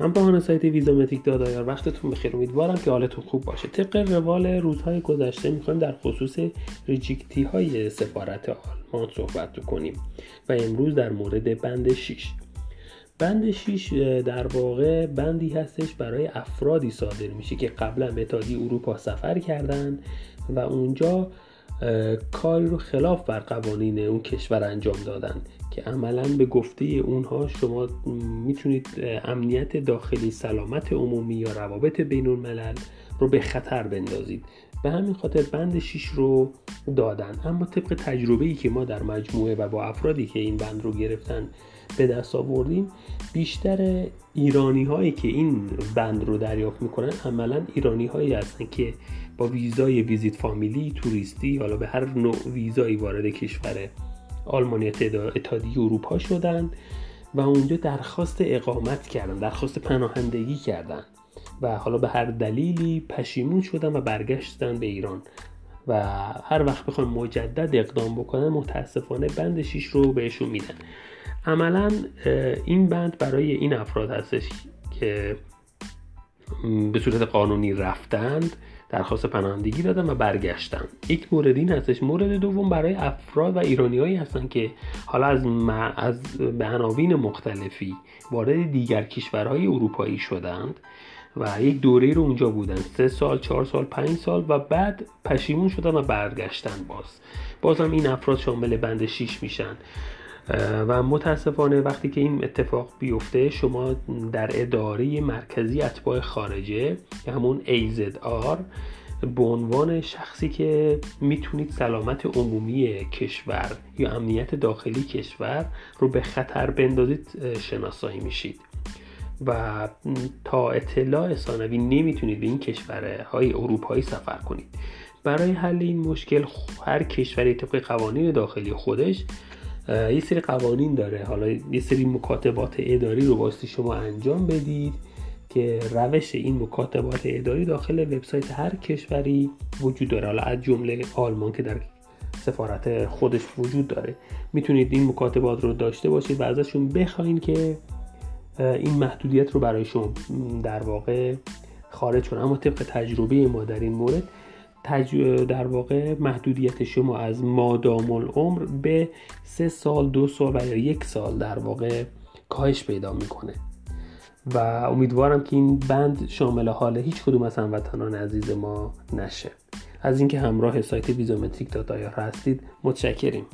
هم با سایت ویزومتریک دادایار وقتتون بخیر. امیدوارم که حالتون خوب باشه. طبق روال روزهای گذشته میخوایم در خصوص ریجکتی های سفارت آلمان صحبت کنیم و امروز در مورد بند 6. بند 6 در واقع بندی هستش برای افرادی صادر میشه که قبلا به اتحادیه اروپا سفر کردن و اونجا کاری رو خلاف بر قوانین اون کشور انجام دادن که عملا به گفته اونها شما میتونید امنیت داخلی، سلامت عمومی یا روابط بین الملل رو به خطر بندازید. به همین خاطر بند 6 رو دادن. اما طبق تجربه‌ای که ما در مجموعه و با افرادی که این بند رو گرفتن به دست آوردیم، بیشتر ایرانی هایی که این بند رو دریافت میکنن عملا ایرانی هایی هستن که با ویزای ویزیت فامیلی، توریستی، حالا به هر نوع ویزایی وارد کشور آلمان یا اتحادیه اروپا شدن و اونجا درخواست اقامت کردن، درخواست پناهندگی کردن و حالا به هر دلیلی پشیمون شدن و برگشتن به ایران و هر وقت بخوان مجدد اقدام بکنن متاسفانه بند 6 رو بهشون میدن. عملا این بند برای این افراد هستش که به صورت قانونی رفتند، درخواست پناهندگی دادن و برگشتن. یک مورد این هستش. مورد دوم برای افراد و ایرانیایی هستن که حالا از به عناوین مختلفی وارد دیگر کشورهای اروپایی شدند و یک دوره رو اونجا بودن، 3 سال، 4 سال، 5 سال و بعد پشیمون شدن و برگشتن. بازم این افراد شامل بند 6 میشن و متاسفانه وقتی که این اتفاق بیفته شما در اداره مرکزی اتباع خارجه یا همون AZR به عنوان شخصی که میتونید سلامت عمومی کشور یا امنیت داخلی کشور رو به خطر بندازید شناسایی میشید و تا اطلاع ثانوی نمیتونید به این کشورهای اروپایی سفر کنید. برای حل این مشکل هر کشوری طبق قوانین داخلی خودش یه سری قوانین داره، حالا یه سری مکاتبات اداری رو باستی شما انجام بدید که روش این مکاتبات اداری داخل وبسایت هر کشوری وجود داره، حالا از جمله آلمان که در سفارت خودش وجود داره. میتونید این مکاتبات رو داشته باشید و ازشون بخواین که این محدودیت رو برای شما در واقع خارج کنه. اما طبق تجربه ما در این مورد در واقع محدودیت شما از مادام العمر به 3 سال، 2 سال و یا 1 سال در واقع کاهش پیدا میکنه و امیدوارم که این بند شامل حال هیچ کدوم از هموطنان عزیز ما نشه. از اینکه همراه سایت ویزومتریک دات آی آر هستید متشکریم.